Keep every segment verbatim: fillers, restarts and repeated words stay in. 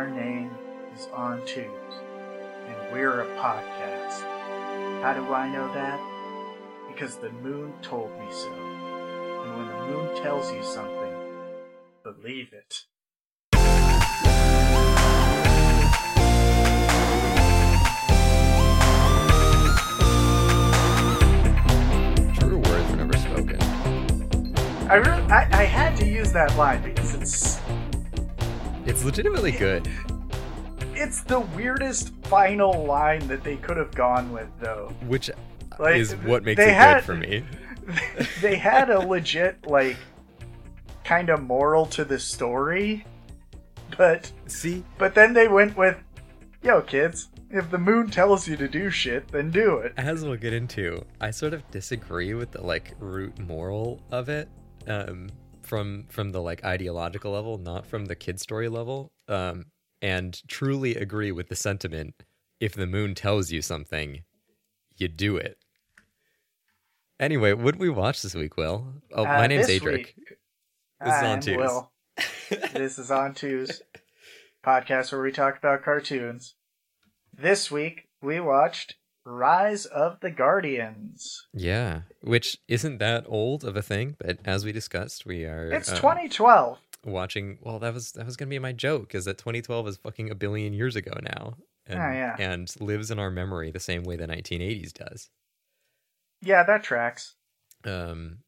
Our name is on Tubes, and we're a podcast. How do I know that? Because the moon told me so. And when the moon tells you something, believe it. I, really, I I had to use that line because it's... It's legitimately it, good. It's the weirdest final line that they could have gone with, though. Which like, is what makes it had, good for me. They had a legit, like, kind of moral to the story, but... See? But then they went with, yo, kids, if the moon tells you to do shit, then do it. As we'll get into, I sort of disagree with the, like, root moral of it. Um, from from the like ideological level, not from the kid story level, um, and truly agree with the sentiment: if the moon tells you something, you do it. Anyway, what did we watch this week, Will? Oh, uh, my name's Adric. This is on Twos. This is on Twos, podcast where we talk about cartoons. This week we watched Rise of the Guardians. Yeah, which isn't that old of a thing, but as we discussed, we are... It's um, twenty twelve. Watching... Well, that was that was going to be my joke, is that twenty twelve is fucking a billion years ago now. And, oh, yeah. And lives in our memory the same way the nineteen eighties does. Yeah, that tracks. Um,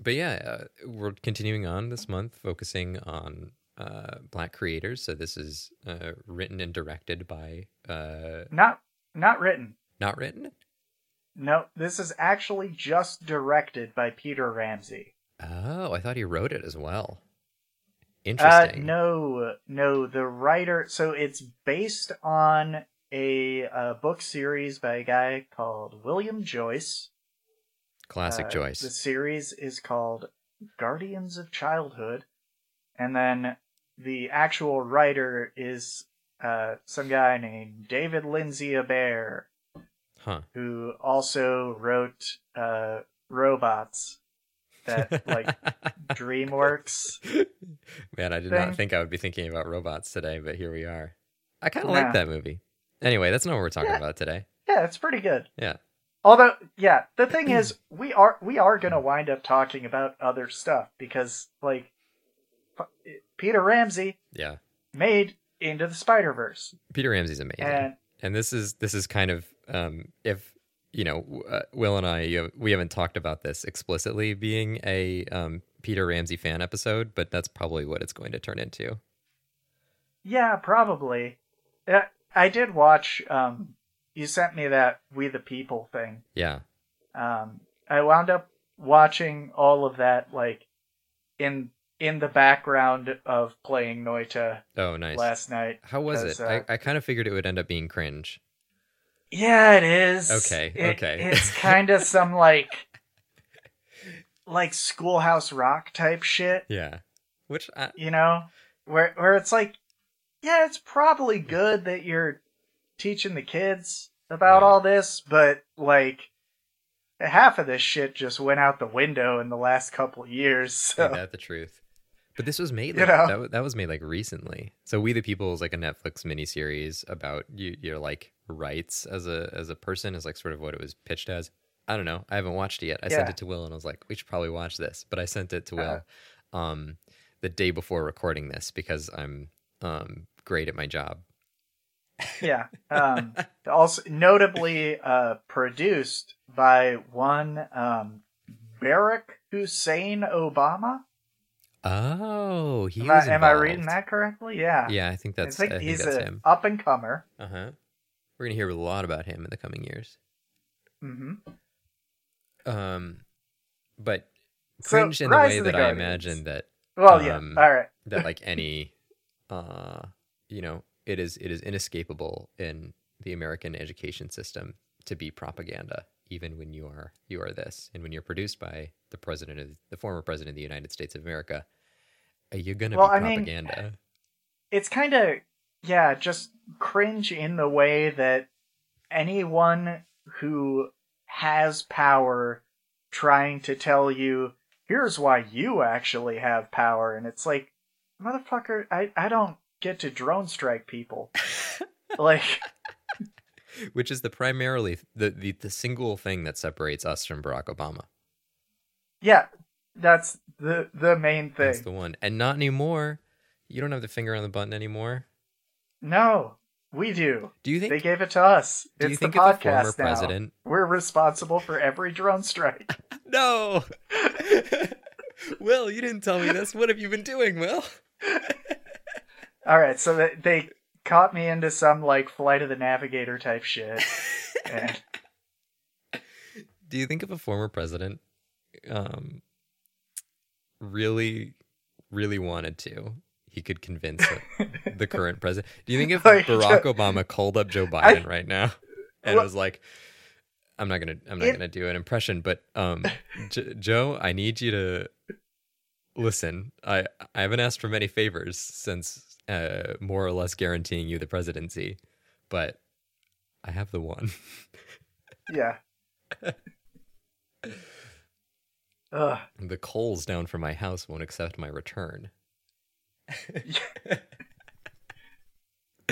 But yeah, uh, we're continuing on this month, focusing on uh, Black creators. So this is uh, written and directed by... Uh, not Not written. Not written? No, this is actually just directed by Peter Ramsey. Oh, I thought he wrote it as well. Interesting. Uh, no, no, the writer... So it's based on a, a book series by a guy called William Joyce. Classic uh, Joyce. The series is called Guardians of Childhood. And then the actual writer is uh, some guy named David Lindsay Abaire. Huh. Who also wrote uh, robots that, like, DreamWorks. Man, I did thing. not think I would be thinking about robots today, but here we are. I kind of yeah. like that movie. Anyway, that's not what we're talking yeah. about today. Yeah, it's pretty good. Yeah. Although, yeah, the thing is, we are we are going to wind up talking about other stuff because, like, Peter Ramsey yeah. made Into the Spider-Verse. Peter Ramsey's amazing. And, and this is this is kind of... Um, if, you know, uh, Will and I, you know, we haven't talked about this explicitly being a um, Peter Ramsey fan episode, but that's probably what it's going to turn into. Yeah, probably. Uh, I did watch, um, you sent me that We the People thing. Yeah. Um, I wound up watching all of that, like, in in the background of playing Noita. Oh, nice. Last night. How was it? Uh, I, I kind of figured it would end up being cringe. Yeah, it is. Okay, it, okay. It's kind of some, like, like Schoolhouse Rock type shit. Yeah. Which, I... you know, where where it's like, yeah, it's probably good that you're teaching the kids about right. all this, but, like, half of this shit just went out the window in the last couple years. So. Ain't that the truth? But this was made, like, you know? that, was, that was made, like, recently. So We the People is, like, a Netflix miniseries about you, you're, like, rights as a as a person is, like, sort of what it was pitched as. I don't know. I haven't watched it yet. I yeah. sent it to Will, and I was like, we should probably watch this. But I sent it to uh-huh. Will um, the day before recording this because I'm um, great at my job. Yeah. Um, also, notably uh, produced by one um, Barack Hussein Obama. Oh, he am was I, Am I reading that correctly? Yeah. Yeah, I think that's, I think I think he's that's him. He's an up-and-comer. Uh-huh. We're going to hear a lot about him in the coming years. Mm-hmm. Um, but cringe so, in the way the that Guardians. I imagine that... Well, um, yeah, all right. that, like, any... uh, you know, it is it is inescapable in the American education system to be propaganda, even when you are you are this. And when you're produced by the president of the former president of the United States of America, you're going to well, be propaganda. I mean, it's kind of, yeah, just cringe in the way that anyone who has power trying to tell you, here's why you actually have power. And it's like, motherfucker, I, I don't get to drone strike people. Like, which is the primarily the, the the single thing that separates us from Barack Obama. Yeah, that's the the main thing. That's the one. And not anymore. You don't have the finger on the button anymore. No, we do. Do you think they gave it to us? Do it's you think the podcast the former president... now. We're responsible for every drone strike. No. Will, you didn't tell me this. What have you been doing, Will? All right, so they, they caught me into some like Flight of the Navigator type shit. And... do you think if a former president um, really, really wanted to, he could convince the, the current president? Do you think if like, Barack Joe, Obama called up Joe Biden I, right now and well, was like, "I'm not gonna, I'm not it, gonna do an impression, but um, J- Joe, I need you to." Listen, I, I haven't asked for many favors since uh, more or less guaranteeing you the presidency, but I have the one. Yeah. Ugh. The coals down from my house won't accept my return.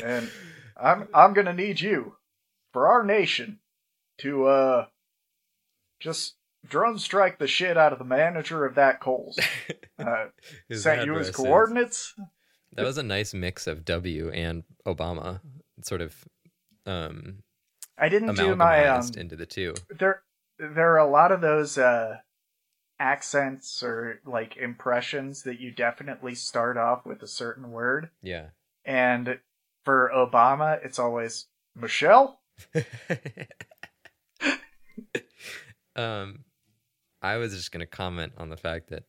And I'm I'm gonna need you for our nation to uh just drone strike the shit out of the manager of that Kohl's. Uh, sent you his coordinates. That was a nice mix of W and Obama, sort of. Um, I didn't do my um, into the two. There, there are a lot of those uh, accents or like impressions that you definitely start off with a certain word. Yeah. And for Obama, it's always Michelle. um. I was just going to comment on the fact that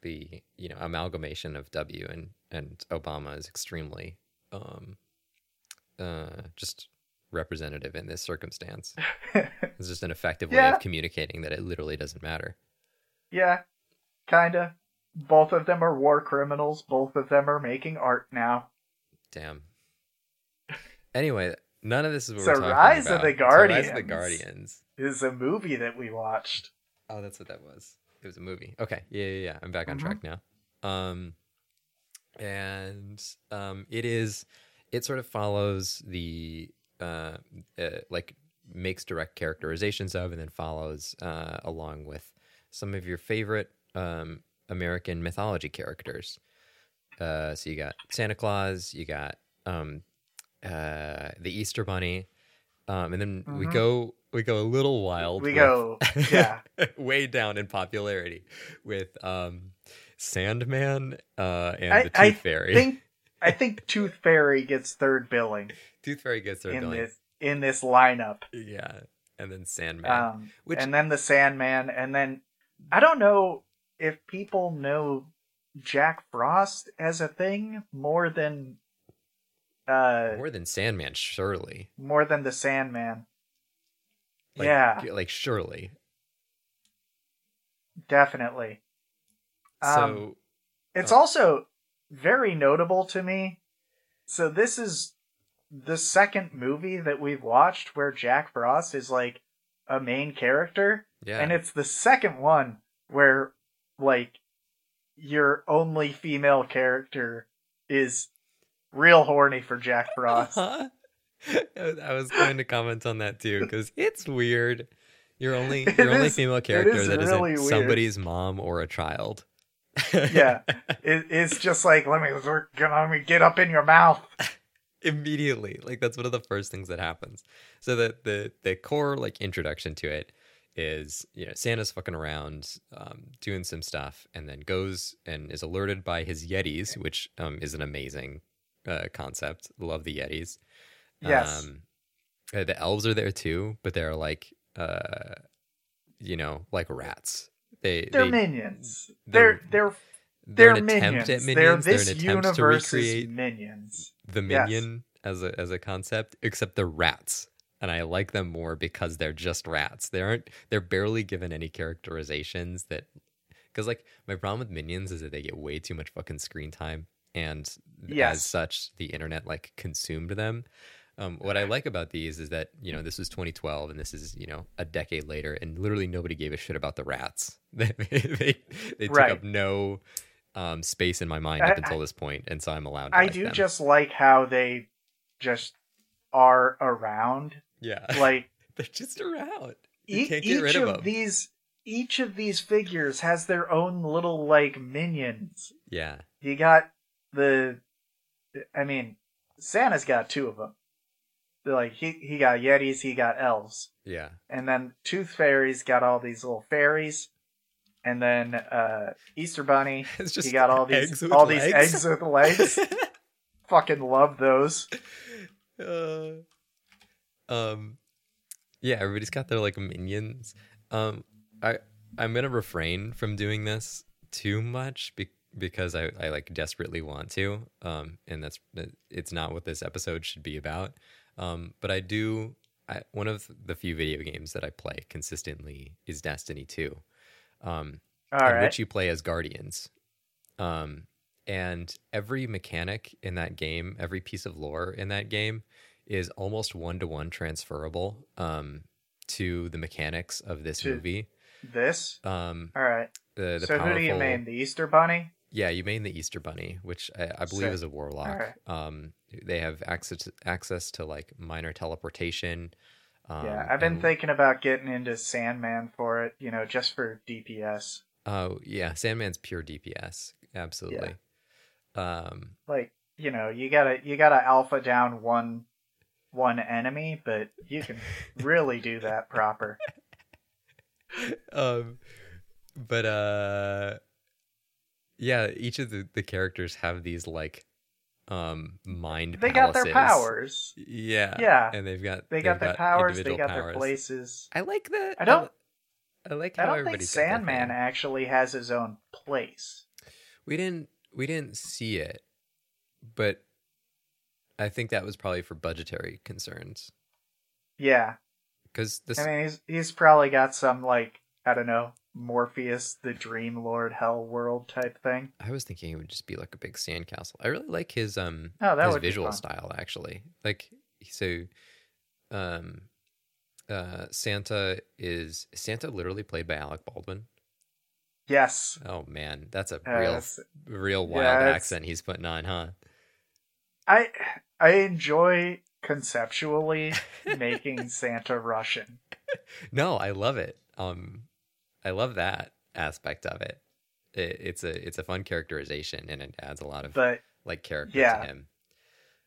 the, you know, amalgamation of W and, and Obama is extremely um, uh, just representative in this circumstance. It's just an effective way yeah. of communicating that it literally doesn't matter. Yeah, kind of. Both of them are war criminals. Both of them are making art now. Damn. Anyway, none of this is what so we're talking Rise about. Of the Guardians so Rise of the Guardians is a movie that we watched. Oh, that's what that was. It was a movie. Okay. Yeah, yeah, yeah. I'm back on mm-hmm. track now. Um, and um, it is, it sort of follows the, uh, uh, like, makes direct characterizations of and then follows uh, along with some of your favorite um, American mythology characters. Uh, so you got Santa Claus, you got um, uh, the Easter Bunny, um, and then mm-hmm. we go... We go a little wild. We with, go, yeah, way down in popularity with um, Sandman uh, and I, the Tooth I Fairy. Think, I think Tooth Fairy gets third billing. Tooth Fairy gets third in billing this, in this lineup. Yeah, and then Sandman, um, which... and then the Sandman, and then I don't know if people know Jack Frost as a thing more than uh, more than Sandman, surely more than the Sandman. Like, yeah. Like, surely. Definitely. So, um, it's uh, also very notable to me. So this is the second movie that we've watched where Jack Frost is, like, a main character. Yeah. And it's the second one where, like, your only female character is real horny for Jack Frost. Uh-huh. I was going to comment on that too because it's weird. Your only your is, only female character is that really isn't somebody's weird. Mom or a child. Yeah, it, it's just like let me let me get up in your mouth immediately. Like that's one of the first things that happens. So the the the core like introduction to it is you know Santa's fucking around um, doing some stuff and then goes and is alerted by his Yetis, which um, is an amazing uh, concept. Love the Yetis. Yes. Um, the elves are there too, but they're like, uh, you know, like rats. They they're they, minions. They're they're they're, they're an minions. Attempt at minions. They're, this they're an attempt to recreate minions. The minion yes. as a as a concept, except they're rats, and I like them more because they're just rats. They aren't. They're barely given any characterizations that, because like my problem with minions is that they get way too much fucking screen time, and yes. as such, the internet like consumed them. Um, what I like about these is that, you know, this was twenty twelve and this is, you know, a decade later and literally nobody gave a shit about the rats. they they, they took right. up no um, space in my mind I, up until I, this point, and so I'm allowed to I like do them. Just like how they just are around. Yeah. Like they're just around. You e- can't get rid of, of them. These each of these figures has their own little like minions. Yeah. You got the I mean, Santa's got two of them. Like he, he got yetis, he got elves. Yeah. And then Tooth Fairy's got all these little fairies. And then uh, Easter Bunny, it's just he got all these all legs. these eggs with legs. Fucking love those. Uh, um, yeah, everybody's got their like minions. Um, I I'm gonna refrain from doing this too much because. Because I, I like desperately want to, um, and that's it's not what this episode should be about. Um, but I do I, one of the few video games that I play consistently is Destiny two, um, All right. in which you play as Guardians, um, and every mechanic in that game, every piece of lore in that game, is almost one to one transferable um, to the mechanics of this to movie. This um, all right. The, the so powerful, who do you main? The Easter Bunny. Yeah, you main the Easter Bunny, which I, I believe so, is a warlock. Right. Um, they have access access to like minor teleportation. Um, yeah, I've been and, thinking about getting into Sandman for it, you know, just for D P S. Oh yeah, Sandman's pure D P S, absolutely. Yeah. Um, like you know, you gotta you gotta alpha down one one enemy, but you can really do that proper. Um, but uh, yeah, each of the, the characters have these like um mind. They palaces. got their powers. Yeah, yeah, and they've got they got their powers. They got powers. Their places. I like that. I don't. I like. How I don't think Sandman actually has his own place. We didn't. We didn't see it, but I think that was probably for budgetary concerns. Yeah. Because this... I mean, he's he's probably got some like I don't know. Morpheus, the Dream Lord, Hell World type thing. I was thinking it would just be like a big sandcastle. I really like his um oh, his visual style actually. Like so, um, uh, Santa is Santa literally played by Alec Baldwin. Yes. Oh man, that's a uh, real that's, real wild yeah, accent he's putting on, huh? I I enjoy conceptually making Santa Russian. No, I love it. Um. I love that aspect of it. it. It's a it's a fun characterization, and it adds a lot of but, like character yeah. to him.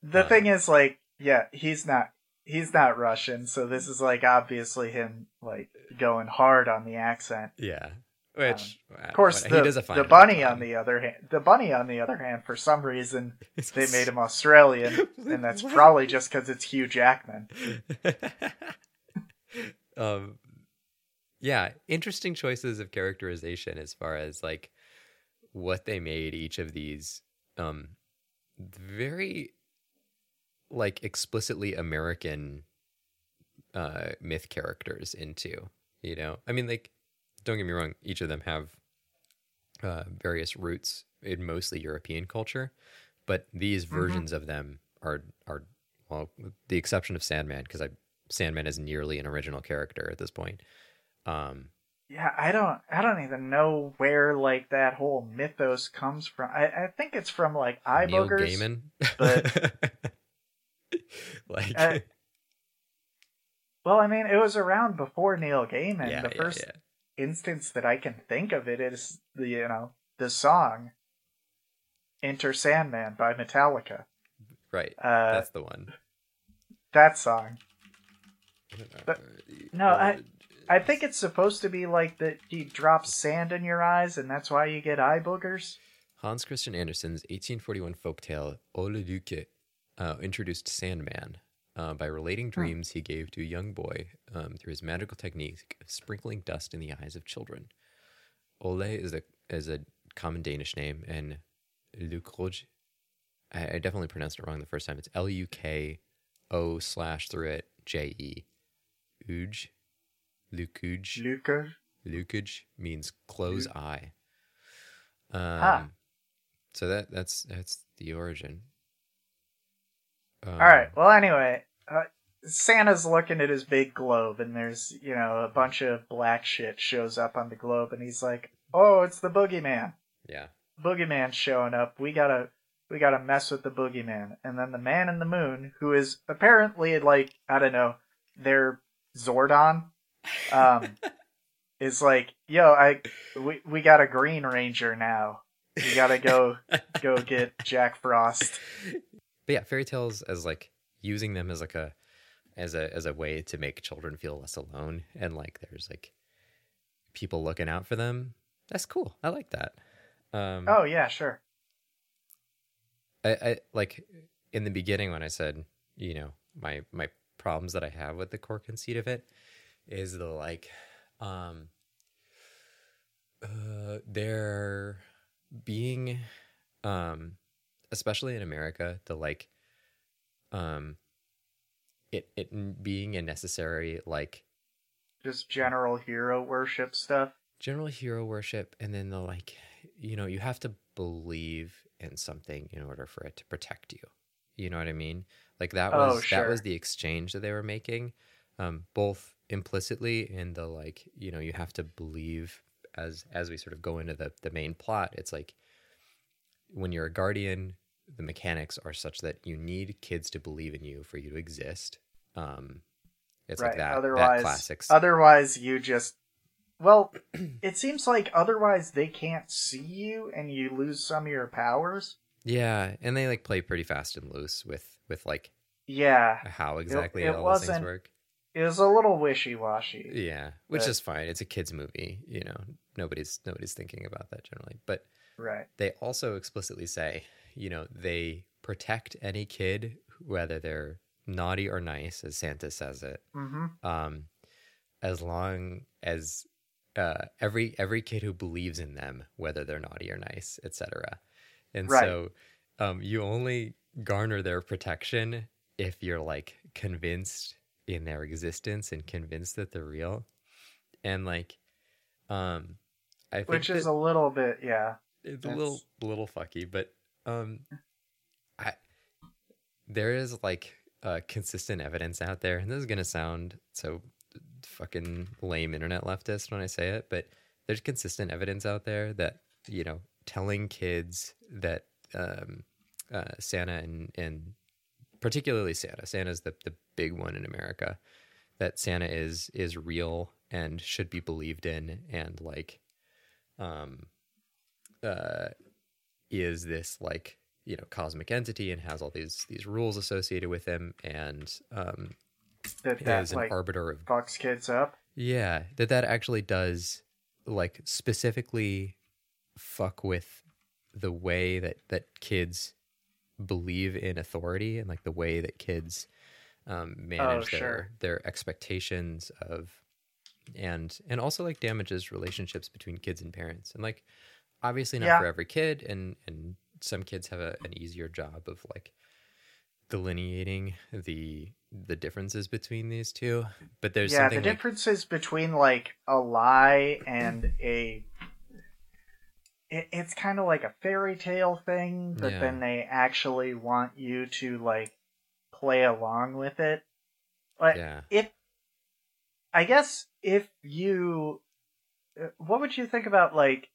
The um, thing is, like, yeah, he's not he's not Russian, so this is like obviously him like going hard on the accent. Yeah, which um, of course what, the, he does a fine the bunny on the other hand, the bunny on the other hand, for some reason they made him Australian, and that's probably just because it's Hugh Jackman. um. Yeah, interesting choices of characterization as far as like what they made each of these um, very like explicitly American uh, myth characters into. You know, I mean, like, don't get me wrong, each of them have uh, various roots in mostly European culture, but these mm-hmm. versions of them are are well, with the exception of Sandman, because I Sandman is nearly an original character at this point. Um, yeah, I don't, I don't even know where like that whole mythos comes from. I, I think it's from like eye Neil boogers, Gaiman. But like, I, well, I mean, it was around before Neil Gaiman. Yeah, the yeah, first yeah. instance that I can think of it is the, you know, the song "Enter Sandman" by Metallica. Right, uh, that's the one. That song. But, no, I. I think it's supposed to be like that he drops sand in your eyes and that's why you get eye boogers. Hans Christian Andersen's eighteen forty-one folktale Ole Lukøje uh, introduced Sandman uh, by relating dreams hmm. he gave to a young boy um, through his magical technique of sprinkling dust in the eyes of children. Ole is a is a common Danish name, and Lukøje, I, I definitely pronounced it wrong the first time. It's L U K O slash through it J E. Uge. Lukøje. Lukøje. Lukøje means close Luke. Eye. Um, ah. So that that's that's the origin. Um, All right. Well, anyway, uh, Santa's looking at his big globe, and there's you know a bunch of black shit shows up on the globe, and he's like, "Oh, it's the boogeyman." Yeah. boogeyman showing up. We gotta we gotta mess with the boogeyman. And then the man in the moon, who is apparently like, I don't know, their Zordon, um, is like, yo, I we we got a Green Ranger now. We gotta go go get Jack Frost. But yeah, fairy tales as like using them as like a as a as a way to make children feel less alone, and like there's like people looking out for them. That's cool. I like that. Um, oh yeah, sure. I, I like in the beginning when I said, you know, my my problems that I have with the core conceit of it is the like um uh they're being um especially in America, the like um it it being a necessary like just general hero worship stuff general hero worship and then the like, you know, you have to believe in something in order for it to protect you, you know what I mean? Like that was oh, sure. that was the exchange that they were making, um both implicitly in the like, you know, you have to believe. As as we sort of go into the, the main plot, it's like when you're a guardian, the mechanics are such that you need kids to believe in you for you to exist. Um, it's right. like that, otherwise, that classics. Otherwise, you just... Well, it seems like otherwise they can't see you and you lose some of your powers. Yeah, and they like play pretty fast and loose with, with like yeah how exactly it, it all wasn't... those things work. It was a little wishy-washy. Yeah, which but... is fine. It's a kid's movie, you know. Nobody's nobody's thinking about that generally. But right. they also explicitly say, you know, they protect any kid, whether they're naughty or nice, as Santa says it. Mm-hmm. Um, as long as uh, every every kid who believes in them, whether they're naughty or nice, et cetera. And right. so um, you only garner their protection if you're like convinced in their existence and convinced that they're real. And like um I think which is a little bit yeah it's that's... a little little fucky, but um I there is like uh consistent evidence out there, and this is gonna sound so fucking lame internet leftist when I say it, but there's consistent evidence out there that, you know, telling kids that um uh Santa and and particularly Santa. Santa's the, the big one in America, that Santa is is real and should be believed in, and like um uh is this like, you know, cosmic entity and has all these these rules associated with him, and um that, that is an like, arbiter of fucks kids up. Yeah, that that actually does like specifically fuck with the way that that kids believe in authority and like the way that kids um manage oh, sure. their their expectations of and and also like damages relationships between kids and parents, and like obviously not yeah. for every kid, and and some kids have a, an easier job of like delineating the the differences between these two, but there's yeah something the like... differences between like a lie and a it's kind of like a fairy tale thing, but yeah. then they actually want you to like play along with it. But yeah. if, I guess if you, what would you think about like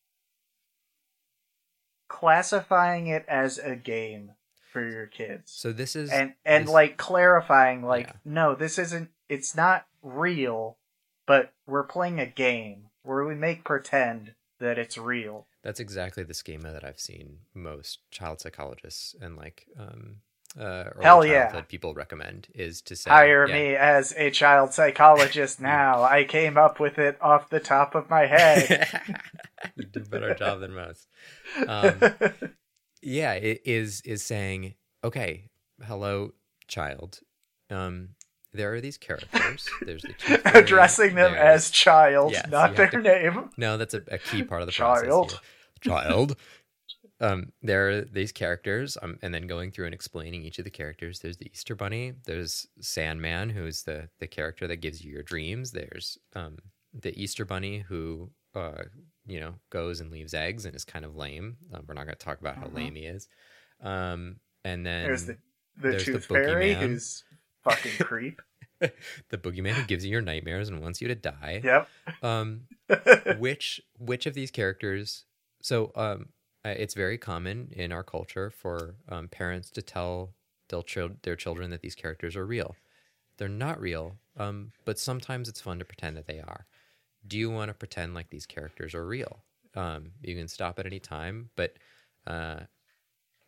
classifying it as a game for your kids? So this is, and, and this... like clarifying like, yeah. no, this isn't, it's not real, but we're playing a game where we make pretend that it's real. That's exactly the schema that I've seen most child psychologists and like um, uh, early Hell childhood yeah. people recommend, is to say... Hire yeah. me as a child psychologist now. I came up with it off the top of my head. You do a better job than most. Um, yeah, it is, is saying, okay, hello, child. Um, there are these characters. There's the chief addressing them there. As child, yes, not their to, name. No, that's a, a key part of the child. process. Child, child. Um, there are these characters, um, and then going through and explaining each of the characters. There's the Easter Bunny. There's Sandman, who's the the character that gives you your dreams. There's um the Easter Bunny who uh you know goes and leaves eggs and is kind of lame. Um, we're not going to talk about how mm-hmm. lame he is. Um, and then there's the the there's Tooth the Fairy who's fucking creep. The boogeyman who gives you your nightmares and wants you to die. Yep. um which which of these characters so um uh, it's very common in our culture for um, parents to tell their, chil- their children that these characters are real. They're not real, um, but sometimes it's fun to pretend that they are. Do you want to pretend like these characters are real? Um, you can stop at any time, but uh,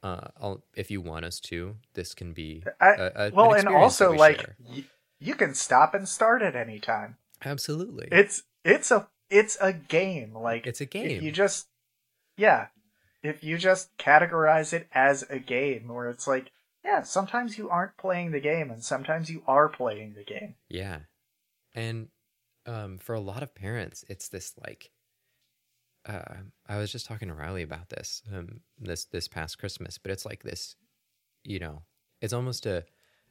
uh, I'll, if you want us to, this can be a, a, I, well, an experience and also that we like y- you can stop and start at any time. Absolutely, it's it's a it's a game. Like it's a game. If you just yeah, if you just categorize it as a game, where it's like yeah, sometimes you aren't playing the game, and sometimes you are playing the game. Yeah, and um, for a lot of parents, it's this like. Uh, I was just talking to Riley about this um, this this past Christmas, but it's like this, you know, it's almost a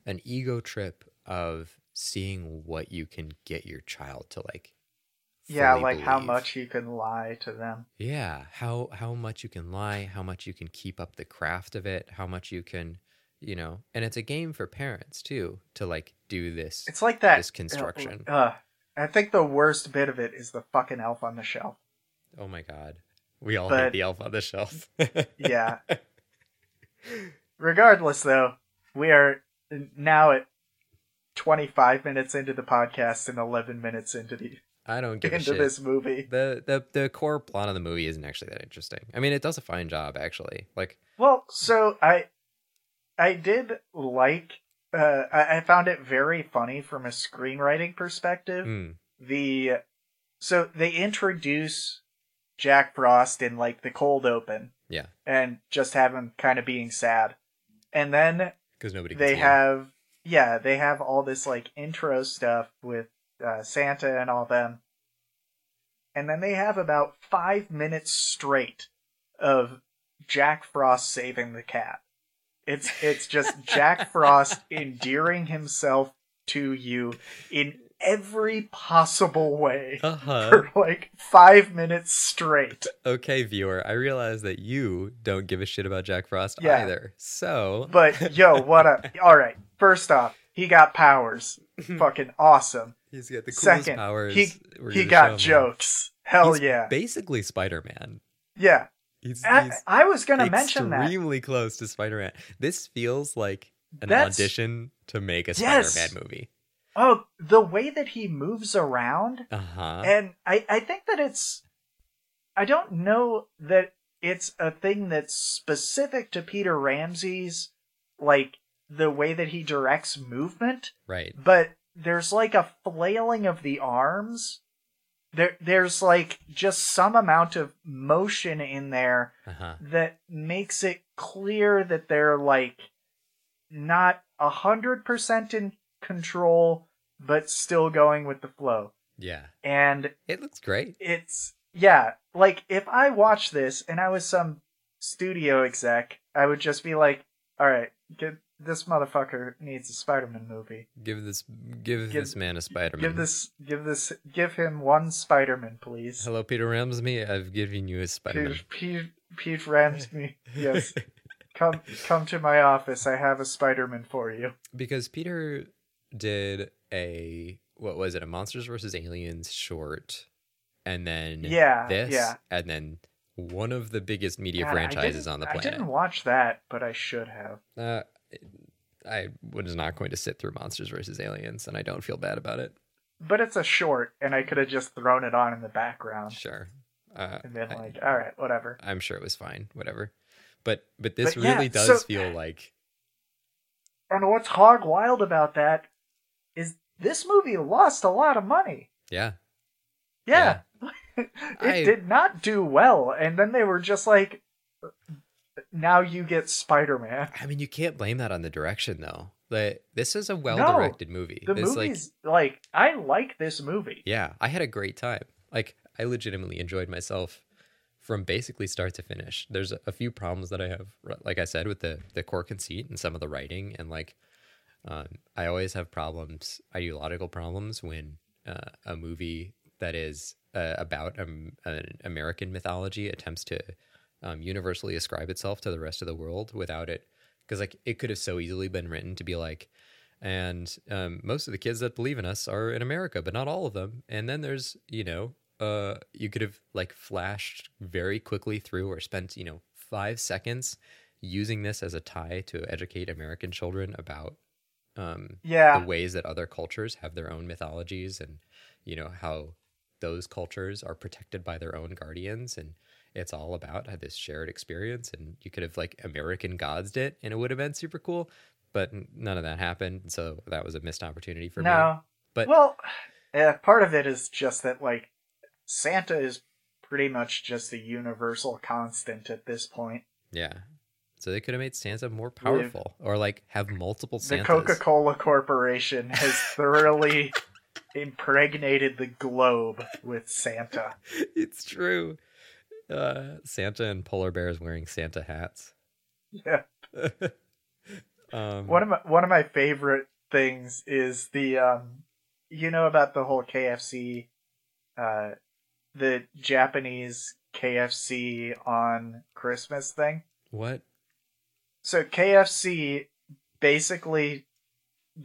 an ego trip of seeing what you can get your child to like. Yeah, like believe. How much you can lie to them. Yeah, how how much you can lie, how much you can keep up the craft of it, how much you can, you know, and it's a game for parents too to like do this. It's like that this construction. Uh, uh, I think the worst bit of it is the fucking Elf on the Shelf. Oh my God. We all but, hate the Elf on the Shelf. Yeah. Regardless, though, we are now at twenty-five minutes into the podcast and eleven minutes into the I don't give into a shit. This movie. The, the the core plot of the movie isn't actually that interesting. I mean, it does a fine job, actually. Like, well, so I I did like uh, I, I found it very funny from a screenwriting perspective. Mm. The So they introduce Jack Frost in like the cold open, yeah, and just have him kind of being sad, and then because nobody they have him. yeah they have all this like intro stuff with uh, Santa and all them, and then they have about five minutes straight of Jack Frost saving the cat. It's it's just Jack Frost endearing himself to you in every possible way uh-huh. for like five minutes straight. Okay, viewer, I realize that you don't give a shit about Jack Frost yeah. either. So, but yo, what up? All right. First off, he got powers. Fucking awesome. He's got the coolest Second, powers. He, he got jokes. Him. Hell he's yeah. Basically Spider-Man. Yeah. He's, I, he's I was going to mention that. Extremely close to Spider-Man. This feels like an That's... audition to make a yes. Spider-Man movie. Oh, the way that he moves around, uh-huh. and I, I think that it's, I don't know that it's a thing that's specific to Peter Ramsey's, like, the way that he directs movement. Right. But there's, like, a flailing of the arms. There, There's, like, just some amount of motion in there uh-huh. that makes it clear that they're, like, not one hundred percent in control but still going with the flow. Yeah. And it looks great. It's yeah, like if I watched this and I was some studio exec, I would just be like, all right, give, this motherfucker needs a Spider-Man movie. Give this give, give this man a Spider-Man. Give this give this give him one Spider-Man, please. Hello, Peter Ramsey, I've given you a Spider-Man. Pete Pete Ramsey. Yes. come come to my office. I have a Spider-Man for you. Because Peter did a what was it a Monsters versus. Aliens short, and then yeah, this, yeah. and then one of the biggest media God, franchises on the planet. I didn't watch that, but I should have. Uh, I was not going to sit through Monsters versus. Aliens, and I don't feel bad about it. But it's a short, and I could have just thrown it on in the background. Sure. Uh, and then like, I, all right, whatever. I'm sure it was fine. Whatever. But but this but yeah, really does so, feel like. And what's hog wild about that? Is this movie lost a lot of money. Yeah. Yeah. yeah. it I... did not do well. And then they were just like, now you get Spider-Man. I mean, you can't blame that on the direction, though. Like, this is a well-directed no, movie. The it's movie's, like... like, I like this movie. Yeah, I had a great time. Like, I legitimately enjoyed myself from basically start to finish. There's a few problems that I have, like I said, with the, the core conceit and some of the writing and, like, Um, I always have problems, ideological problems, when uh, a movie that is uh, about um, an American mythology attempts to um, universally ascribe itself to the rest of the world without it. Because like it could have so easily been written to be like, and um, most of the kids that believe in us are in America, but not all of them. And then there's, you know, uh, you could have like flashed very quickly through or spent, you know, five seconds using this as a tie to educate American children about um, yeah. the ways that other cultures have their own mythologies, and, you know, how those cultures are protected by their own guardians, and it's all about this shared experience. And you could have like American gods did, and it would have been super cool, but none of that happened. So that was a missed opportunity for no. me. But well, uh, part of it is just that like Santa is pretty much just a universal constant at this point. Yeah. So they could have made Santa more powerful, We've, or like have multiple Santas. The Coca-Cola Corporation has thoroughly impregnated the globe with Santa. It's true. Uh, Santa and polar bears wearing Santa hats. Yeah. um, one of my one of my favorite things is the um, you know about the whole K F C, uh, the Japanese K F C on Christmas thing. What? So K F C basically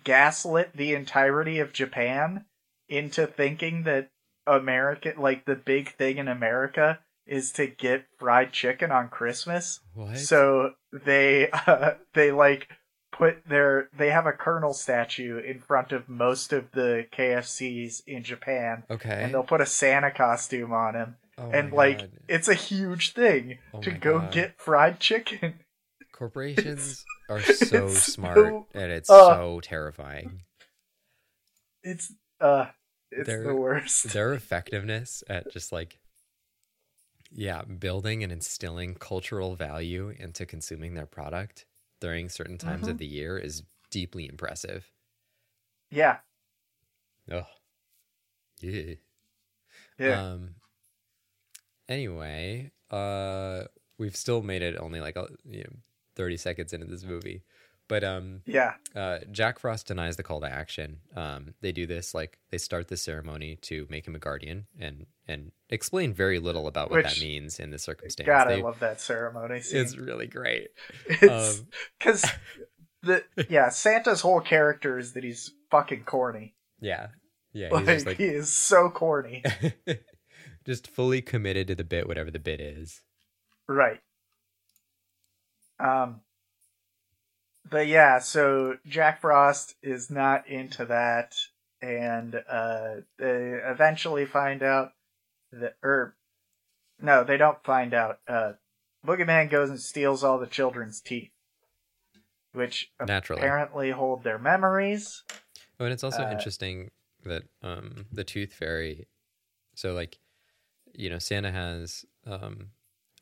gaslit the entirety of Japan into thinking that America, like the big thing in America, is to get fried chicken on Christmas. What? So they uh, they like put their they have a Colonel statue in front of most of the K F Cs in Japan. Okay. And they'll put a Santa costume on him. Oh, and like God. It's a huge thing oh to go God. Get fried chicken. Corporations it's, are so smart so, and it's uh, so terrifying. It's uh it's their, the worst. Their effectiveness at just like Yeah, building and instilling cultural value into consuming their product during certain times mm-hmm. of the year is deeply impressive. Yeah. Oh. Yeah. Yeah. Um, anyway, uh, we've still made it only like you know, thirty seconds into this movie, but um, yeah. Uh, Jack Frost denies the call to action. Um, they do this like they start the ceremony to make him a guardian and. and explain very little about what Which, that means in the circumstance. God, they, I love that ceremony scene. It's really great. It's because um, the yeah Santa's whole character is that he's fucking corny. Yeah, yeah, like, he's just like, he is so corny. Just fully committed to the bit, whatever the bit is. Right. Um. But yeah, so Jack Frost is not into that, and uh, they eventually find out. The or no, they don't find out. Uh, Boogeyman goes and steals all the children's teeth, which Naturally. apparently hold their memories. Oh, and it's also uh, interesting that um, the Tooth Fairy. So, like, you know, Santa has um,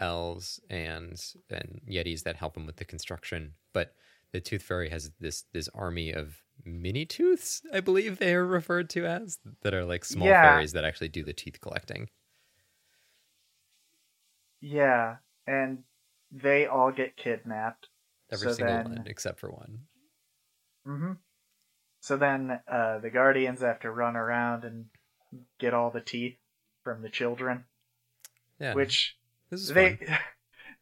elves and and yetis that help him with the construction, but the Tooth Fairy has this this army of mini tooths, I believe they are referred to as, that are like small yeah. fairies that actually do the teeth collecting. Yeah, and they all get kidnapped. Every so single then... one, except for one. Mm-hmm. So then uh, the Guardians have to run around and get all the teeth from the children. Yeah. Which this is they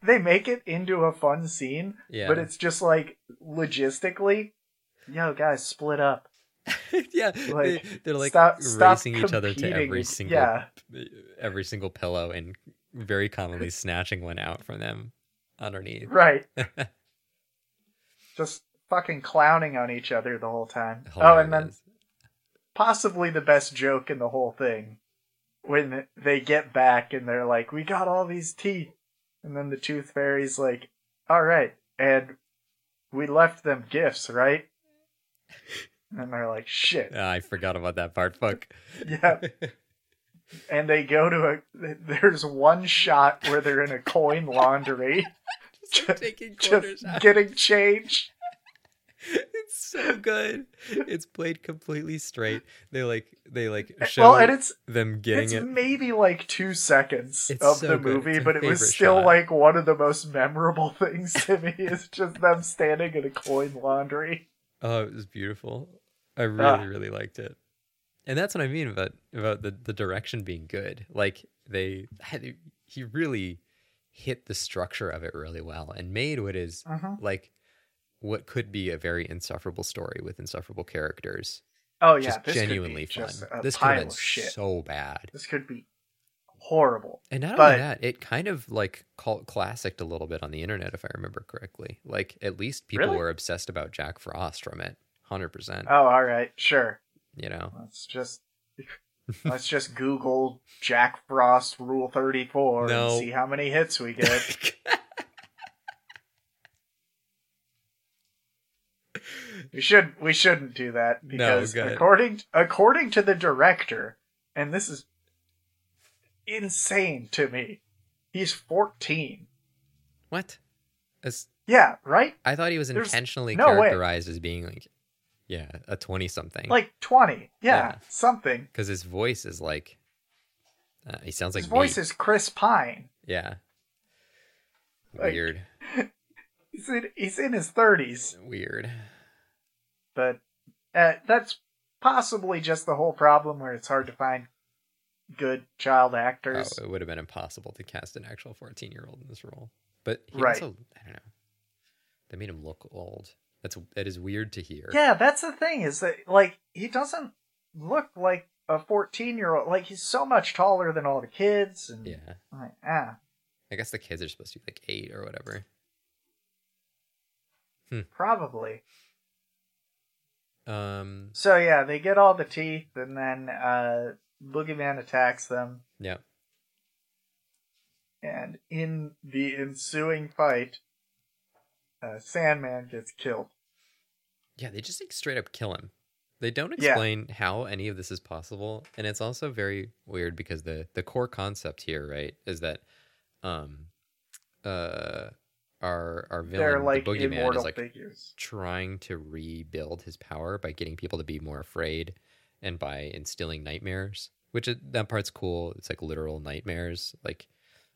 they make it into a fun scene, yeah. but it's just like logistically. Yo, guys, split up. yeah, like, they, they're like stop, racing stop each other to every single yeah. every single pillow and very commonly snatching one out from them underneath. Right. Just fucking clowning on each other the whole time. Hilarious. Oh, and then possibly the best joke in the whole thing when they get back and they're like, we got all these teeth. And then the Tooth Fairy's like, all right, and we left them gifts, right? And they're like, shit. Oh, I forgot about that part. Fuck. Yeah. And they go to a. There's one shot where they're in a coin laundry, just, just taking quarters, just out. Getting change. It's so good. It's played completely straight. They like. They like show well, and it's, them getting it's it. It's maybe like two seconds it's of so the good. movie, but it was still shot. Like one of the most memorable things to me. Is just them standing in a coin laundry. Oh, it was beautiful. I really, ah. really liked it. And that's what I mean about, about the, the direction being good. Like, they, had, he really hit the structure of it really well and made what is, uh-huh. like, what could be a very insufferable story with insufferable characters. Oh, yeah. Just this genuinely could be fun. Just a this pile could have been of shit. So bad. This could be horrible. And not but, only that, it kind of like cult classicked a little bit on the internet, if I remember correctly. Like, at least people really? were obsessed about Jack Frost from it, one hundred percent. Oh, all right, sure. You know, let's just let's just Google Jack Frost Rule thirty-four no. and see how many hits we get. We should we shouldn't do that because no, according according to the director, and this is insane to me, he's fourteen. What? That's, yeah, right? I thought he was intentionally no characterized way. as being like, yeah, a twenty something. Like twenty, yeah, yeah. something. Because his voice is like, uh, he sounds like his me. voice is Chris Pine. Yeah. Weird. Like, he's in, he's in his thirties. Weird. But uh, that's possibly just the whole problem where it's hard to find good child actors. Oh, it would have been impossible to cast an actual fourteen-year-old in this role. But he right. also, I don't know, they made him look old. That's that is weird to hear. Yeah, that's the thing is that, like, he doesn't look like a fourteen-year-old. Like, he's so much taller than all the kids. And yeah. I'm like, ah. I guess the kids are supposed to be like eight or whatever. Hmm. Probably. Um. So yeah, they get all the teeth, and then uh, Boogeyman attacks them. Yeah. And in the ensuing fight, uh, Sandman gets killed. Yeah, they just like straight up kill him. They don't explain yeah. how any of this is possible, and it's also very weird because the the core concept here, right, is that, um, uh. Our our villain, like the Boogeyman, is like figures. trying to rebuild his power by getting people to be more afraid and by instilling nightmares, which is, that part's cool. It's like literal nightmares, like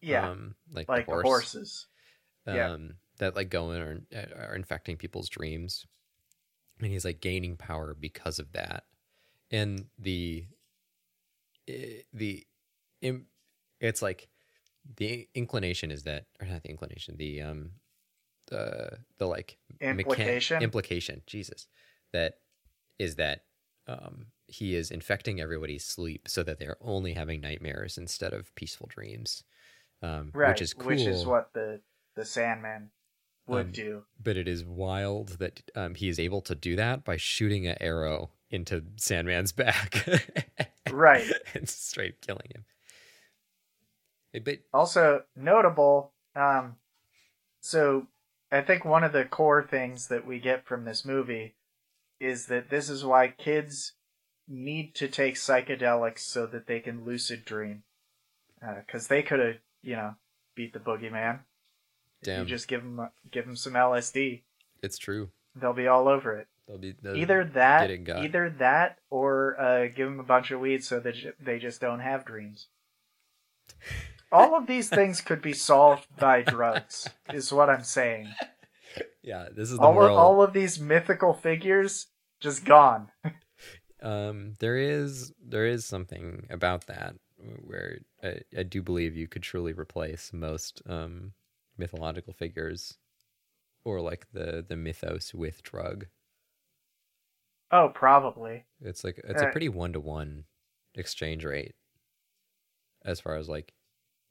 yeah, um, like, like the horse, the horses, um, yeah, that like go in or are infecting people's dreams, and he's like gaining power because of that, and the the it's like. The inclination is that, or not the inclination, the um, the the like implication mecha- implication, Jesus, that is that um he is infecting everybody's sleep so that they're only having nightmares instead of peaceful dreams, um, right, which is cool, which is what the the Sandman would um, do. But it is wild that um he is able to do that by shooting an arrow into Sandman's back, right, and straight killing him. But also notable, um, so I think one of the core things that we get from this movie is that this is why kids need to take psychedelics so that they can lucid dream. Because uh, they could have, you know, beat the Boogeyman. Damn. If you just give them, give them some L S D. It's true. They'll be all over it. They'll be, they'll either that, either that, or uh, give them a bunch of weed so that they just don't have dreams. All of these things could be solved by drugs, is what I'm saying. Yeah, this is the all world. Of, all of these mythical figures, just gone. Um, there is there is something about that where I, I do believe you could truly replace most um, mythological figures or like the, the mythos with drug. Oh, probably. It's like it's uh, a pretty one-to-one exchange rate as far as like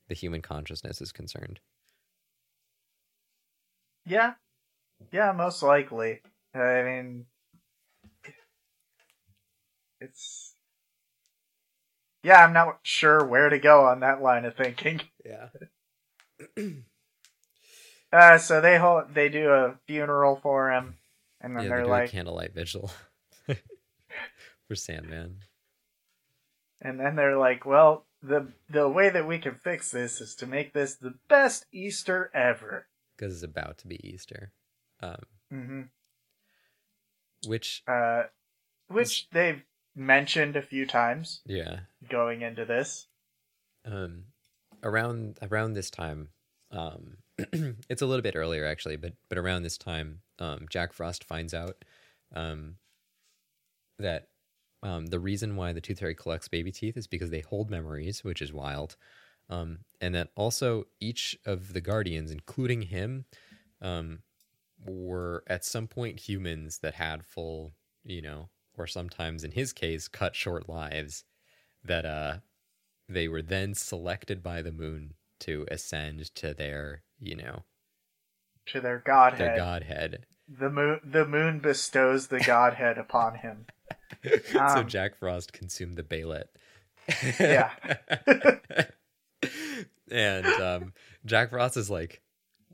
the human consciousness is concerned. Yeah. Yeah, most likely. I mean, it's, yeah, I'm not sure where to go on that line of thinking. Yeah. uh, so they hold, they do a funeral for him, and then yeah, they're they do like a candlelight vigil for Sandman. And then they're like, well, The the way that we can fix this is to make this the best Easter ever. Because it's about to be Easter. Um, mm-hmm. Which... Uh, which is, they've mentioned a few times. Yeah. Going into this. Um, around around this time, um, it's a little bit earlier actually, but, but around this time, um, Jack Frost finds out um, that... Um, the reason why the Tooth Fairy collects baby teeth is because they hold memories, which is wild. Um, and that also each of the Guardians, including him, um, were at some point humans that had full, you know, or sometimes in his case, cut short lives that uh, They were then selected by the moon to ascend to their, you know, to their godhead. Their godhead. The moon. The moon bestows the godhead upon him. Um, so Jack Frost consumed the baylet. Yeah. And um, Jack Frost is like,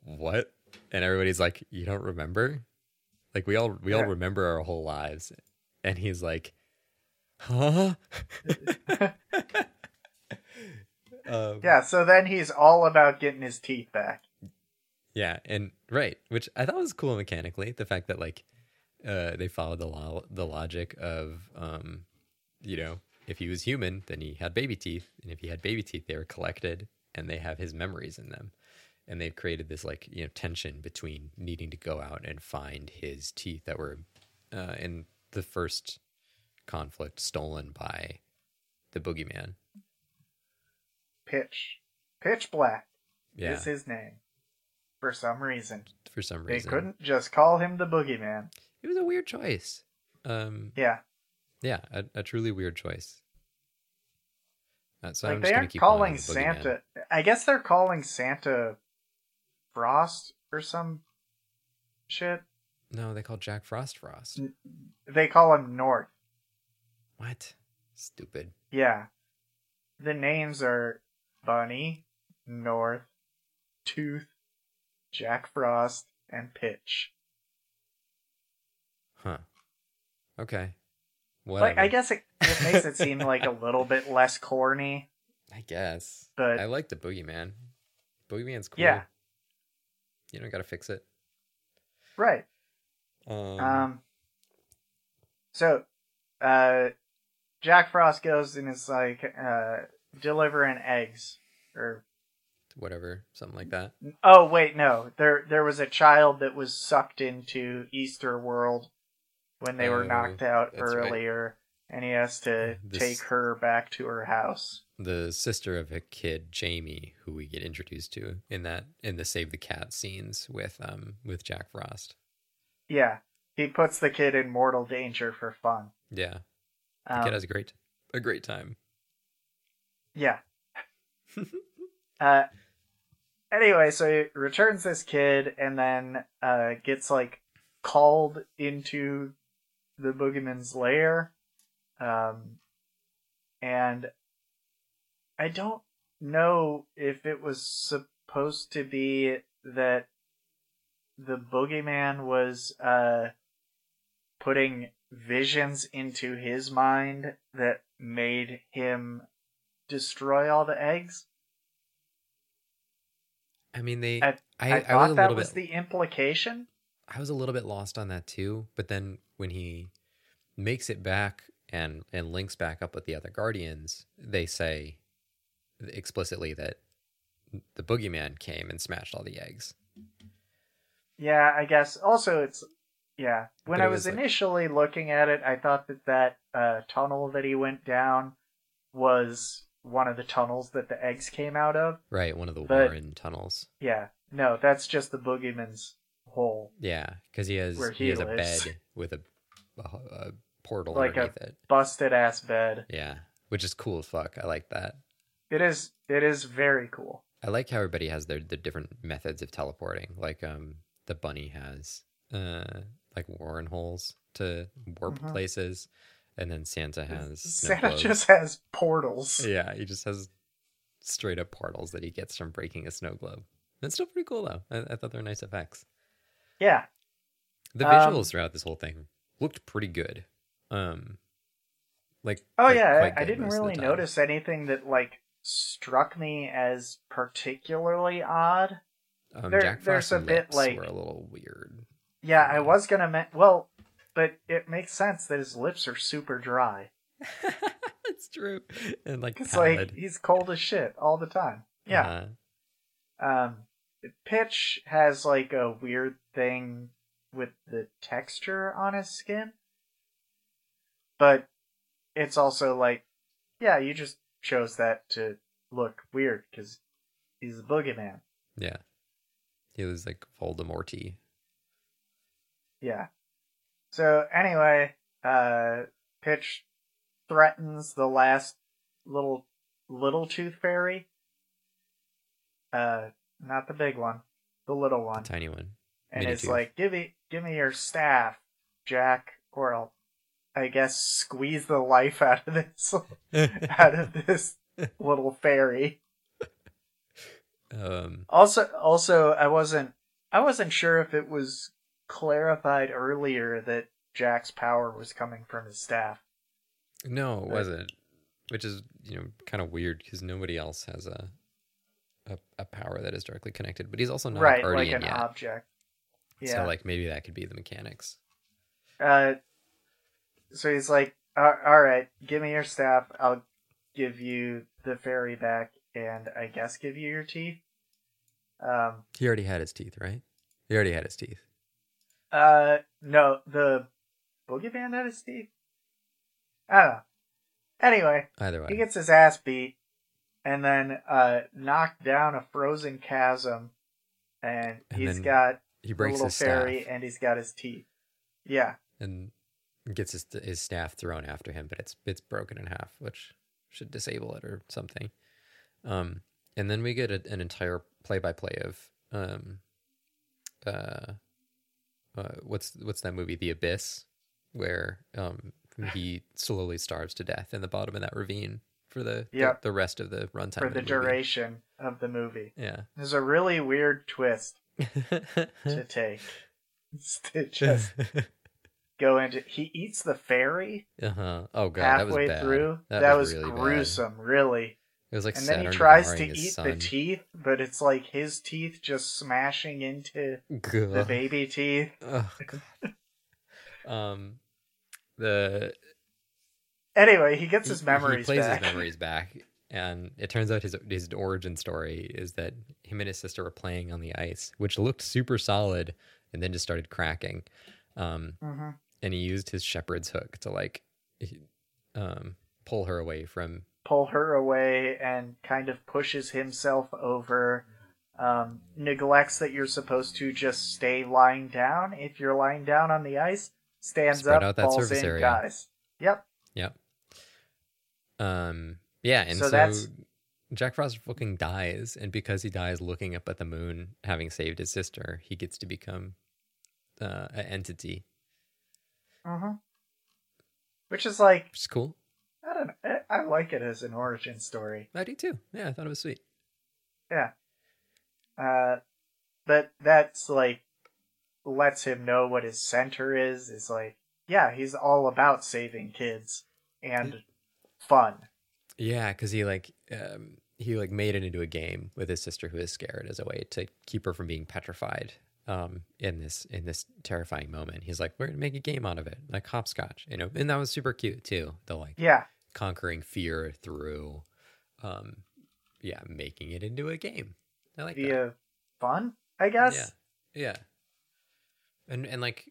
"What?" And everybody's like, "You don't remember? Like we all we yeah. all remember our whole lives." And he's like, "Huh?" Um, yeah, so then he's all about getting his teeth back. Yeah, and right, which I thought was cool mechanically, the fact that like uh, they followed the lo- the logic of, um, you know, if he was human, then he had baby teeth, and if he had baby teeth, they were collected, and they have his memories in them, and they've created this like, you know, tension between needing to go out and find his teeth that were uh, in the first conflict stolen by the boogeyman. Pitch. Pitch Black yeah. is his name. For some reason. For some reason. They couldn't just call him the boogeyman. It was a weird choice. Um, yeah. Yeah, a, a truly weird choice. Uh, so like I'm just they aren't keep calling, calling Santa. I guess they're calling Santa Frost or some shit. No, they call Jack Frost Frost. N- they call him North. What? Stupid. Yeah. The names are Bunny, North, Tooth, Jack Frost, and Pitch. Huh. Okay. Well, like, I guess it, it makes it seem like a little bit less corny. I guess. But I like the boogeyman. Boogeyman's cool. Yeah. You don't gotta fix it. Right. Um. um so, uh, Jack Frost goes and is like, uh, delivering eggs or whatever, something like that. Oh wait, no. There there was a child that was sucked into Easter World when they oh, were knocked out earlier, right. And he has to this, take her back to her house. The sister of a kid, Jamie, who we get introduced to in that in the Save the Cat scenes with um with Jack Frost. Yeah. He puts the kid in mortal danger for fun. Yeah. The um, kid has a great a great time. Yeah. uh, anyway, so he returns this kid and then uh, gets, like, called into the boogeyman's lair. Um, and I don't know if it was supposed to be that the boogeyman was uh, putting visions into his mind that made him destroy all the eggs. I mean, they. I, I, I thought I was that was bit, the implication. I was a little bit lost on that too, but then when he makes it back and and links back up with the other Guardians, they say explicitly that the boogeyman came and smashed all the eggs. Yeah, I guess. Also, it's yeah. When but I was, was initially like, looking at it, I thought that that uh, tunnel that he went down was one of the tunnels that the eggs came out of. Right, one of the but, Warren tunnels. Yeah, no, that's just the boogeyman's hole. Yeah, because he has he, he has lives. a bed with a, a, a portal like underneath a it. Busted ass bed. Yeah, which is cool as fuck. I like that. It is. It is very cool. I like how everybody has their the different methods of teleporting. Like um, the bunny has uh like Warren holes to warp mm-hmm. places. And then Santa has... Santa globe. just has portals. Yeah, he just has straight-up portals that he gets from breaking a snow globe. That's still pretty cool, though. I, I thought they were nice effects. Yeah. The visuals um, throughout this whole thing looked pretty good. Um, like Oh, like yeah, I, I didn't really notice anything that, like, struck me as particularly odd. Um, there, Jack Frost and lips like, were a little weird. Yeah, I was going to... Me- well... But it makes sense that his lips are super dry. It's true. And like, it's like he's cold as shit all the time. Yeah. Uh-huh. Um, Pitch has like a weird thing with the texture on his skin. But it's also like, yeah, you just chose that to look weird because he's a boogeyman. Yeah. He was like Voldemort-y. Yeah. So anyway, uh, Pitch threatens the last little Little Tooth Fairy. Uh, not the big one, the little one, the tiny one. And Mid-tooth. It's like, give me, give me your staff, Jack, or I'll, I guess, squeeze the life out of this, out of this little fairy. Um. Also, also, I wasn't, I wasn't sure if it was clarified earlier that Jack's power was coming from his staff. No, it wasn't. Which is, you know, kind of weird because nobody else has a, a a power that is directly connected. But he's also not right, a guardian like an yet. Object. Yeah. So, like, maybe that could be the mechanics. Uh, so he's like, all right, give me your staff. I'll give you the fairy back, and I guess give you your teeth. Um, he already had his teeth, right? He already had his teeth. Uh, no, the boogeyman had his teeth. I don't know. Anyway, either way, he gets his ass beat and then uh, knocked down a frozen chasm, and, and he's got he breaks the little fairy staff. And he's got his teeth. Yeah. And gets his his staff thrown after him, but it's it's broken in half, which should disable it or something. Um, and then we get a, an entire play-by-play of um, uh, uh, what's what's that movie, The Abyss, where um. He slowly starves to death in the bottom of that ravine for the yep. the, the rest of the runtime. For the, the duration of the movie. Yeah. There's a really weird twist to take. It's to just go into... He eats the fairy uh-huh. oh, God, halfway that was bad. Through. That, that was, was really gruesome, bad. Really. It was like and Saturn then he tries to eat son. the teeth, but it's like his teeth just smashing into Ugh. the baby teeth. Oh, God. um... The anyway, he gets his he, memories back. He plays back. his memories back, and it turns out his his origin story is that him and his sister were playing on the ice, which looked super solid, and then just started cracking. Um, mm-hmm. And he used his shepherd's hook to like um, pull her away from pull her away, and kind of pushes himself over. Um, neglects that you're supposed to just stay lying down if you're lying down on the ice. Stands Spread up, falls in, area. Guys. Yep. Yep. Um, yeah, and so, so that's... Jack Frost fucking dies, and because he dies looking up at the moon, having saved his sister, he gets to become uh, an entity. Uh-huh. Which is like... Which is cool. I don't know. I like it as an origin story. I do too. Yeah, I thought it was sweet. Yeah. Uh, but that's like... lets him know what his center is. It's like, yeah, he's all about saving kids and fun. Yeah, because he like um, he like made it into a game with his sister who is scared as a way to keep her from being petrified. Um, in this in this terrifying moment, he's like, we're gonna make a game out of it, like hopscotch, you know. And that was super cute too. The like, yeah, conquering fear through, um, yeah, making it into a game. I like Via that. Fun, I guess. Yeah. Yeah. And and like,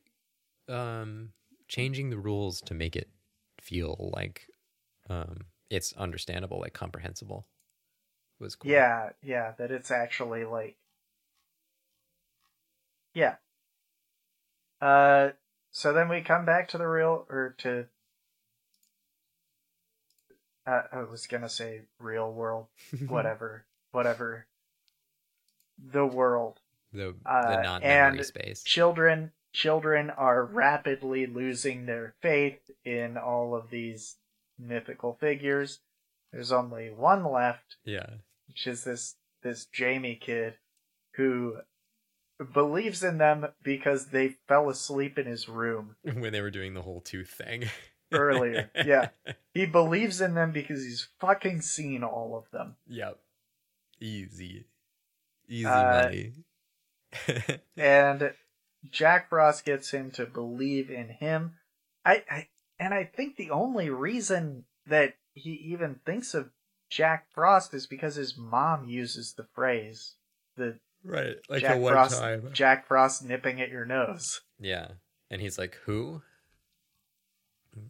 um, changing the rules to make it feel like, um, it's understandable, like comprehensible, was cool. Yeah, yeah, that it's actually like, yeah. Uh, so then we come back to the real or to. Uh, I was gonna say real world, whatever, whatever. The world. The, the uh, non-memory and space. Children, children are rapidly losing their faith in all of these mythical figures. There's only one left. Yeah. Which is this, this Jamie kid who believes in them because they fell asleep in his room. When they were doing the whole tooth thing. Earlier. Yeah. He believes in them because he's fucking seen all of them. Yep. Easy. Easy uh, money. And Jack Frost gets him to believe in him. I, I and I think the only reason that he even thinks of Jack Frost is because his mom uses the phrase the right like Jack the one Frost, time Jack Frost nipping at your nose. Yeah, and he's like, who?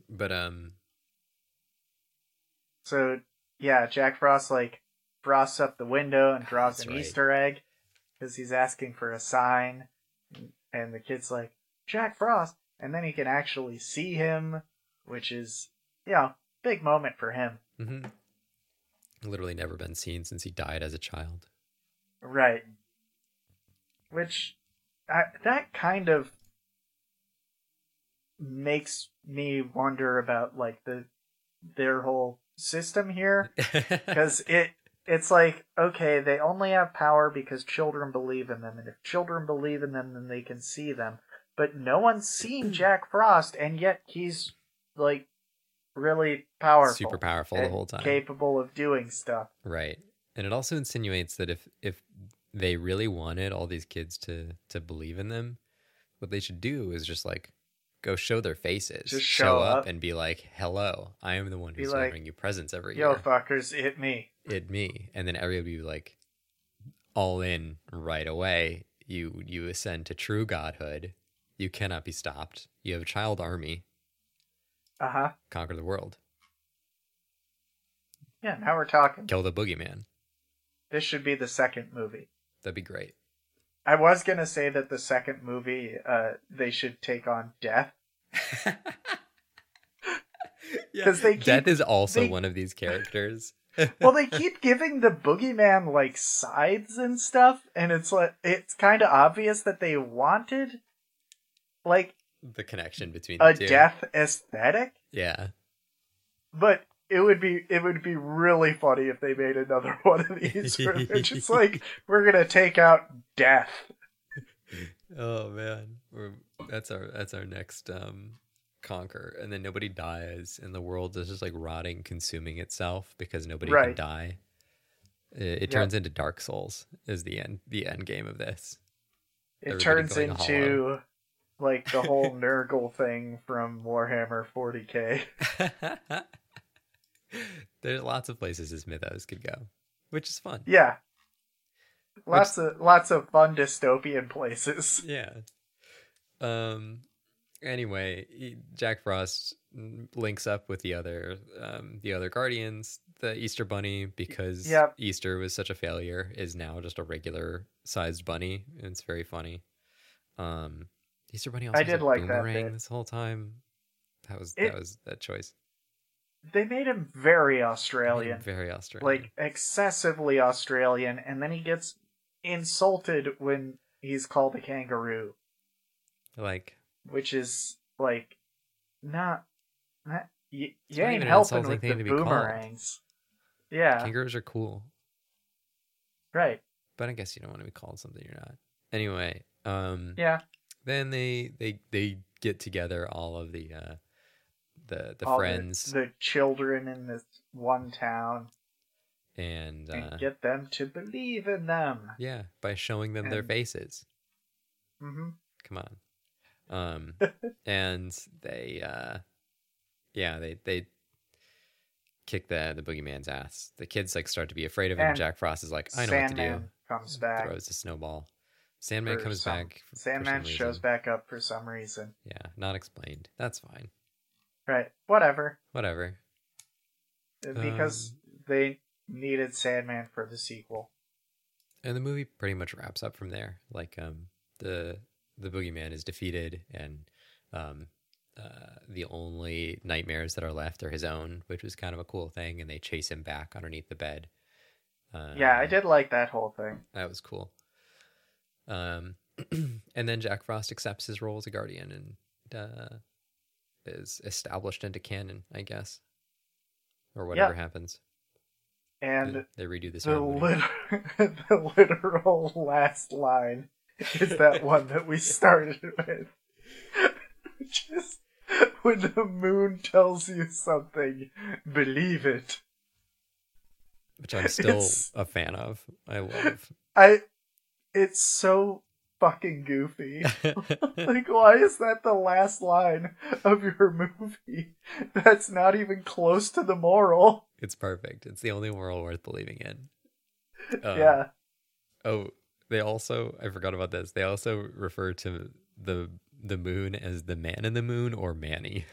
But um, so yeah, Jack Frost like frosts up the window and drops an right. Easter egg. Because he's asking for a sign, and the kid's like, Jack Frost, and then he can actually see him, which is, you know, big moment for him. Mm-hmm. literally never been seen since he died as a child. Right. Which, I, that kind of makes me wonder about, like, the their whole system here. Because it it's like, okay, they only have power because children believe in them. And if children believe in them, then they can see them. But no one's seen Jack Frost, and yet he's, like, really powerful. Super powerful the whole time. Capable of doing stuff. Right. And it also insinuates that if, if they really wanted all these kids to, to believe in them, what they should do is just, like, go show their faces. Just show, show up, up and be like, hello, I am the one who's like, delivering you presents every yo, year. Yo, fuckers, it me. It me. And then everybody would be, like, all in right away. You You ascend to true godhood. You cannot be stopped. You have a child army. Uh-huh. Conquer the world. Yeah, now we're talking. Kill the boogeyman. This should be the second movie. That'd be great. I was going to say that the second movie, uh, they should take on death. Yeah. They keep, death is also they, one of these characters. Well, they keep giving the boogeyman, like, sides and stuff, and it's like it's kind of obvious that they wanted, like, the connection between the a two. Death aesthetic. Yeah, but it would be it would be really funny if they made another one of these where they're just like, we're gonna take out death. Oh man, we're, that's our that's our next um conquer, and then nobody dies, and the world is just like rotting, consuming itself because nobody right. can die. It, it turns yep. into Dark Souls is the end the end game of this. It Everybody turns into. Hollow. Like the whole Nurgle thing from Warhammer forty K. There's lots of places his mythos could go, which is fun. Yeah. Lots which... of lots of fun dystopian places. Yeah. Um. Anyway, he, Jack Frost links up with the other um, the other Guardians, the Easter Bunny, because yep. Easter was such a failure, is now just a regular sized bunny. And it's very funny. Um. Easter Bunny also I did like that bit. This whole time. That was it, that was that choice. They made him very Australian. Him very Australian. Like excessively Australian, and then he gets insulted when he's called a kangaroo. Like which is like not that you, you ain't helping with the boomerangs. Yeah. Kangaroos are cool. Right. But I guess you don't want to be called something you're not. Anyway, um yeah. Then they, they they get together all of the uh, the the all friends, the, the children in this one town, and, uh, and get them to believe in them. Yeah, by showing them and, their faces. Mm-hmm. Come on, um, and they, uh, yeah, they they kick the the boogeyman's ass. The kids like start to be afraid of him. And Jack Frost is like, I know Sandman what to do. Comes back, throws a snowball. Sandman comes some, back. For, Sandman for shows back up for some reason. Yeah, not explained. That's fine. Right. Whatever. Whatever. Because um, they needed Sandman for the sequel. And the movie pretty much wraps up from there. Like, um, the the boogeyman is defeated, and um, uh, the only nightmares that are left are his own, which was kind of a cool thing. And they chase him back underneath the bed. Uh, yeah, I did like that whole thing. That was cool. Um, and then Jack Frost accepts his role as a guardian and uh, is established into canon, I guess, or whatever yep. happens. And they, they redo this. The, lit- the literal last line is that one that we started with. Just when the moon tells you something, believe it. Which I'm still it's... a fan of. I love. I. It's so fucking goofy. Like, why is that the last line of your movie? That's not even close to the moral. It's perfect. It's the only moral worth believing in. Um, yeah. Oh, they also, I forgot about this. They also refer to the the moon as the man in the moon or Manny.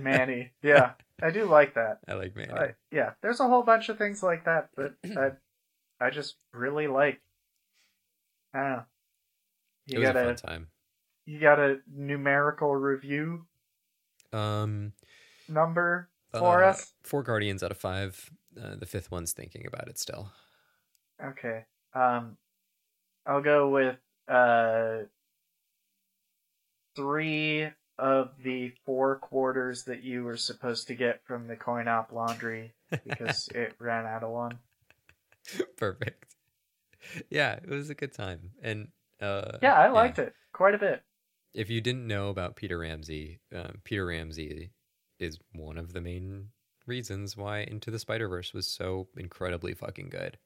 Manny. Yeah. I do like that. I like Manny. I, yeah. There's a whole bunch of things like that that I, I just really like. I don't know. You it was got a fun a, time. You got a numerical review um, number for uh, us? Four Guardians out of five. uh, the fifth one's thinking about it still. Okay. Um, I'll go with uh, three of the four quarters that you were supposed to get from the coin op laundry because it ran out of one. Perfect. Yeah, it was a good time. And uh, yeah, I liked yeah. it quite a bit. If you didn't know about Peter Ramsey, um, Peter Ramsey is one of the main reasons why Into the Spider-Verse was so incredibly fucking good.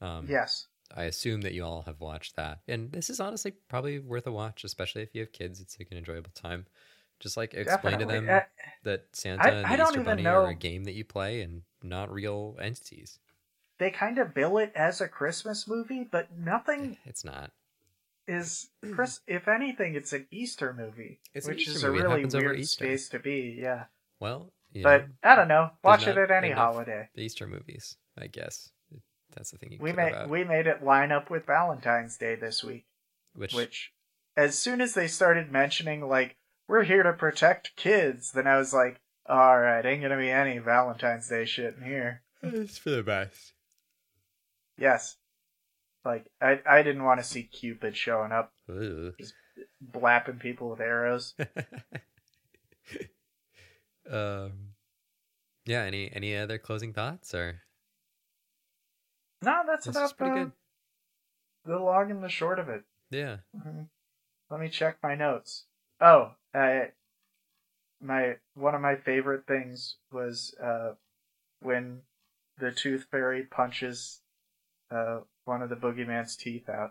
Um, yes. I assume that you all have watched that. And this is honestly probably worth a watch, especially if you have kids. It's like an enjoyable time. Just like explain Definitely. to them I, that Santa I, and the I Easter Bunny know. are a game that you play and not real entities. They kind of bill it as a Christmas movie, but nothing... It's not. Is Chris? If anything, it's an Easter movie, it's which Easter is a movie. really weird space to be. Yeah. Well, you but know, I don't know. Watch it at any holiday. Easter movies, I guess. That's the thing. You we made about. we made it line up with Valentine's Day this week, which, which, as soon as they started mentioning like we're here to protect kids, then I was like, all right, ain't gonna be any Valentine's Day shit in here. It's for the best. Yes. Like, I I didn't want to see Cupid showing up, Ooh. just blapping people with arrows. um, yeah. Any any other closing thoughts or? No, that's this about pretty uh, good. The long and the short of it. Yeah. Mm-hmm. Let me check my notes. Oh, I, my one of my favorite things was uh, when the Tooth Fairy punches. Uh, one of the boogeyman's teeth out.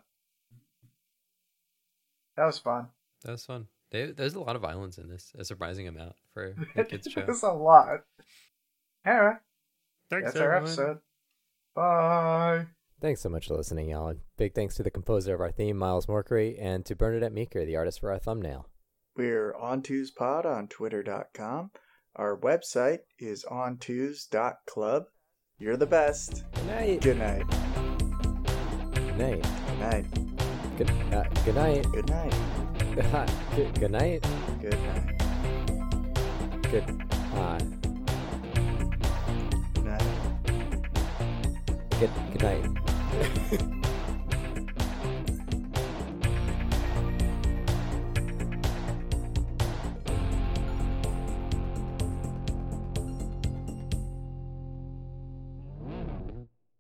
That was fun. That was fun. They, there's a lot of violence in this. A surprising amount for a kids show. There's a lot. Anyway, thanks that's everyone. Our episode. Bye. Thanks so much for listening, y'all. Big thanks to the composer of our theme, Miles Mercury, and to Bernadette Meeker, the artist for our thumbnail. We're OnTwosPod on Twitter dot com. Our website is on twos dot club. You're the best. Good night. Good night. Night. Good night. Good, uh, good night. Good night. Good, good night. Good night. Good night. Good night. Good night. Good night.